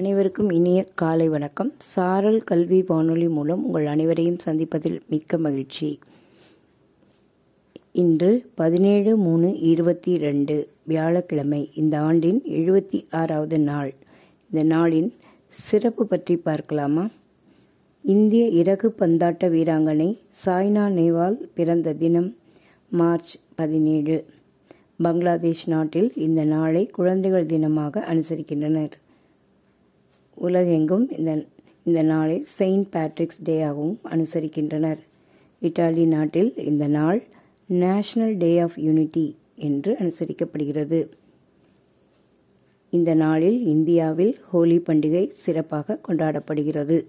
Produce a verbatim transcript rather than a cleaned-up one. அனைவருக்கும் இனிய காலை வணக்கம். சாரல் கல்வி வானொலி மூலம் உங்கள் அனைவரையும் சந்திப்பதில் மிக்க மகிழ்ச்சி. இன்று பதினேழு மூணு இருபத்தி ரெண்டு வியாழக்கிழமை, இந்த ஆண்டின் எழுபத்தி ஆறாவது நாள். இந்த நாளின் சிறப்பு பற்றி பார்க்கலாமா? இந்திய இறகு பந்தாட்ட வீராங்கனை சாய்னா நேவால் பிறந்த தினம் மார்ச் பதினேழு. பங்களாதேஷ் நாட்டில் இந்த நாளை குழந்தைகள் தினமாக அனுசரிக்கின்றனர். உலகெங்கும் இந்த இந்த நாளை செயின்ட் பேட்ரிக்ஸ் டேயாகவும் அனுசரிக்கின்றனர். இத்தாலி நாட்டில் இந்த நாள் நேஷனல் டே ஆஃப் யூனிட்டி என்று அனுசரிக்கப்படுகிறது. இந்த நாளில் இந்தியாவில் ஹோலி பண்டிகை சிறப்பாக கொண்டாடப்படுகிறது.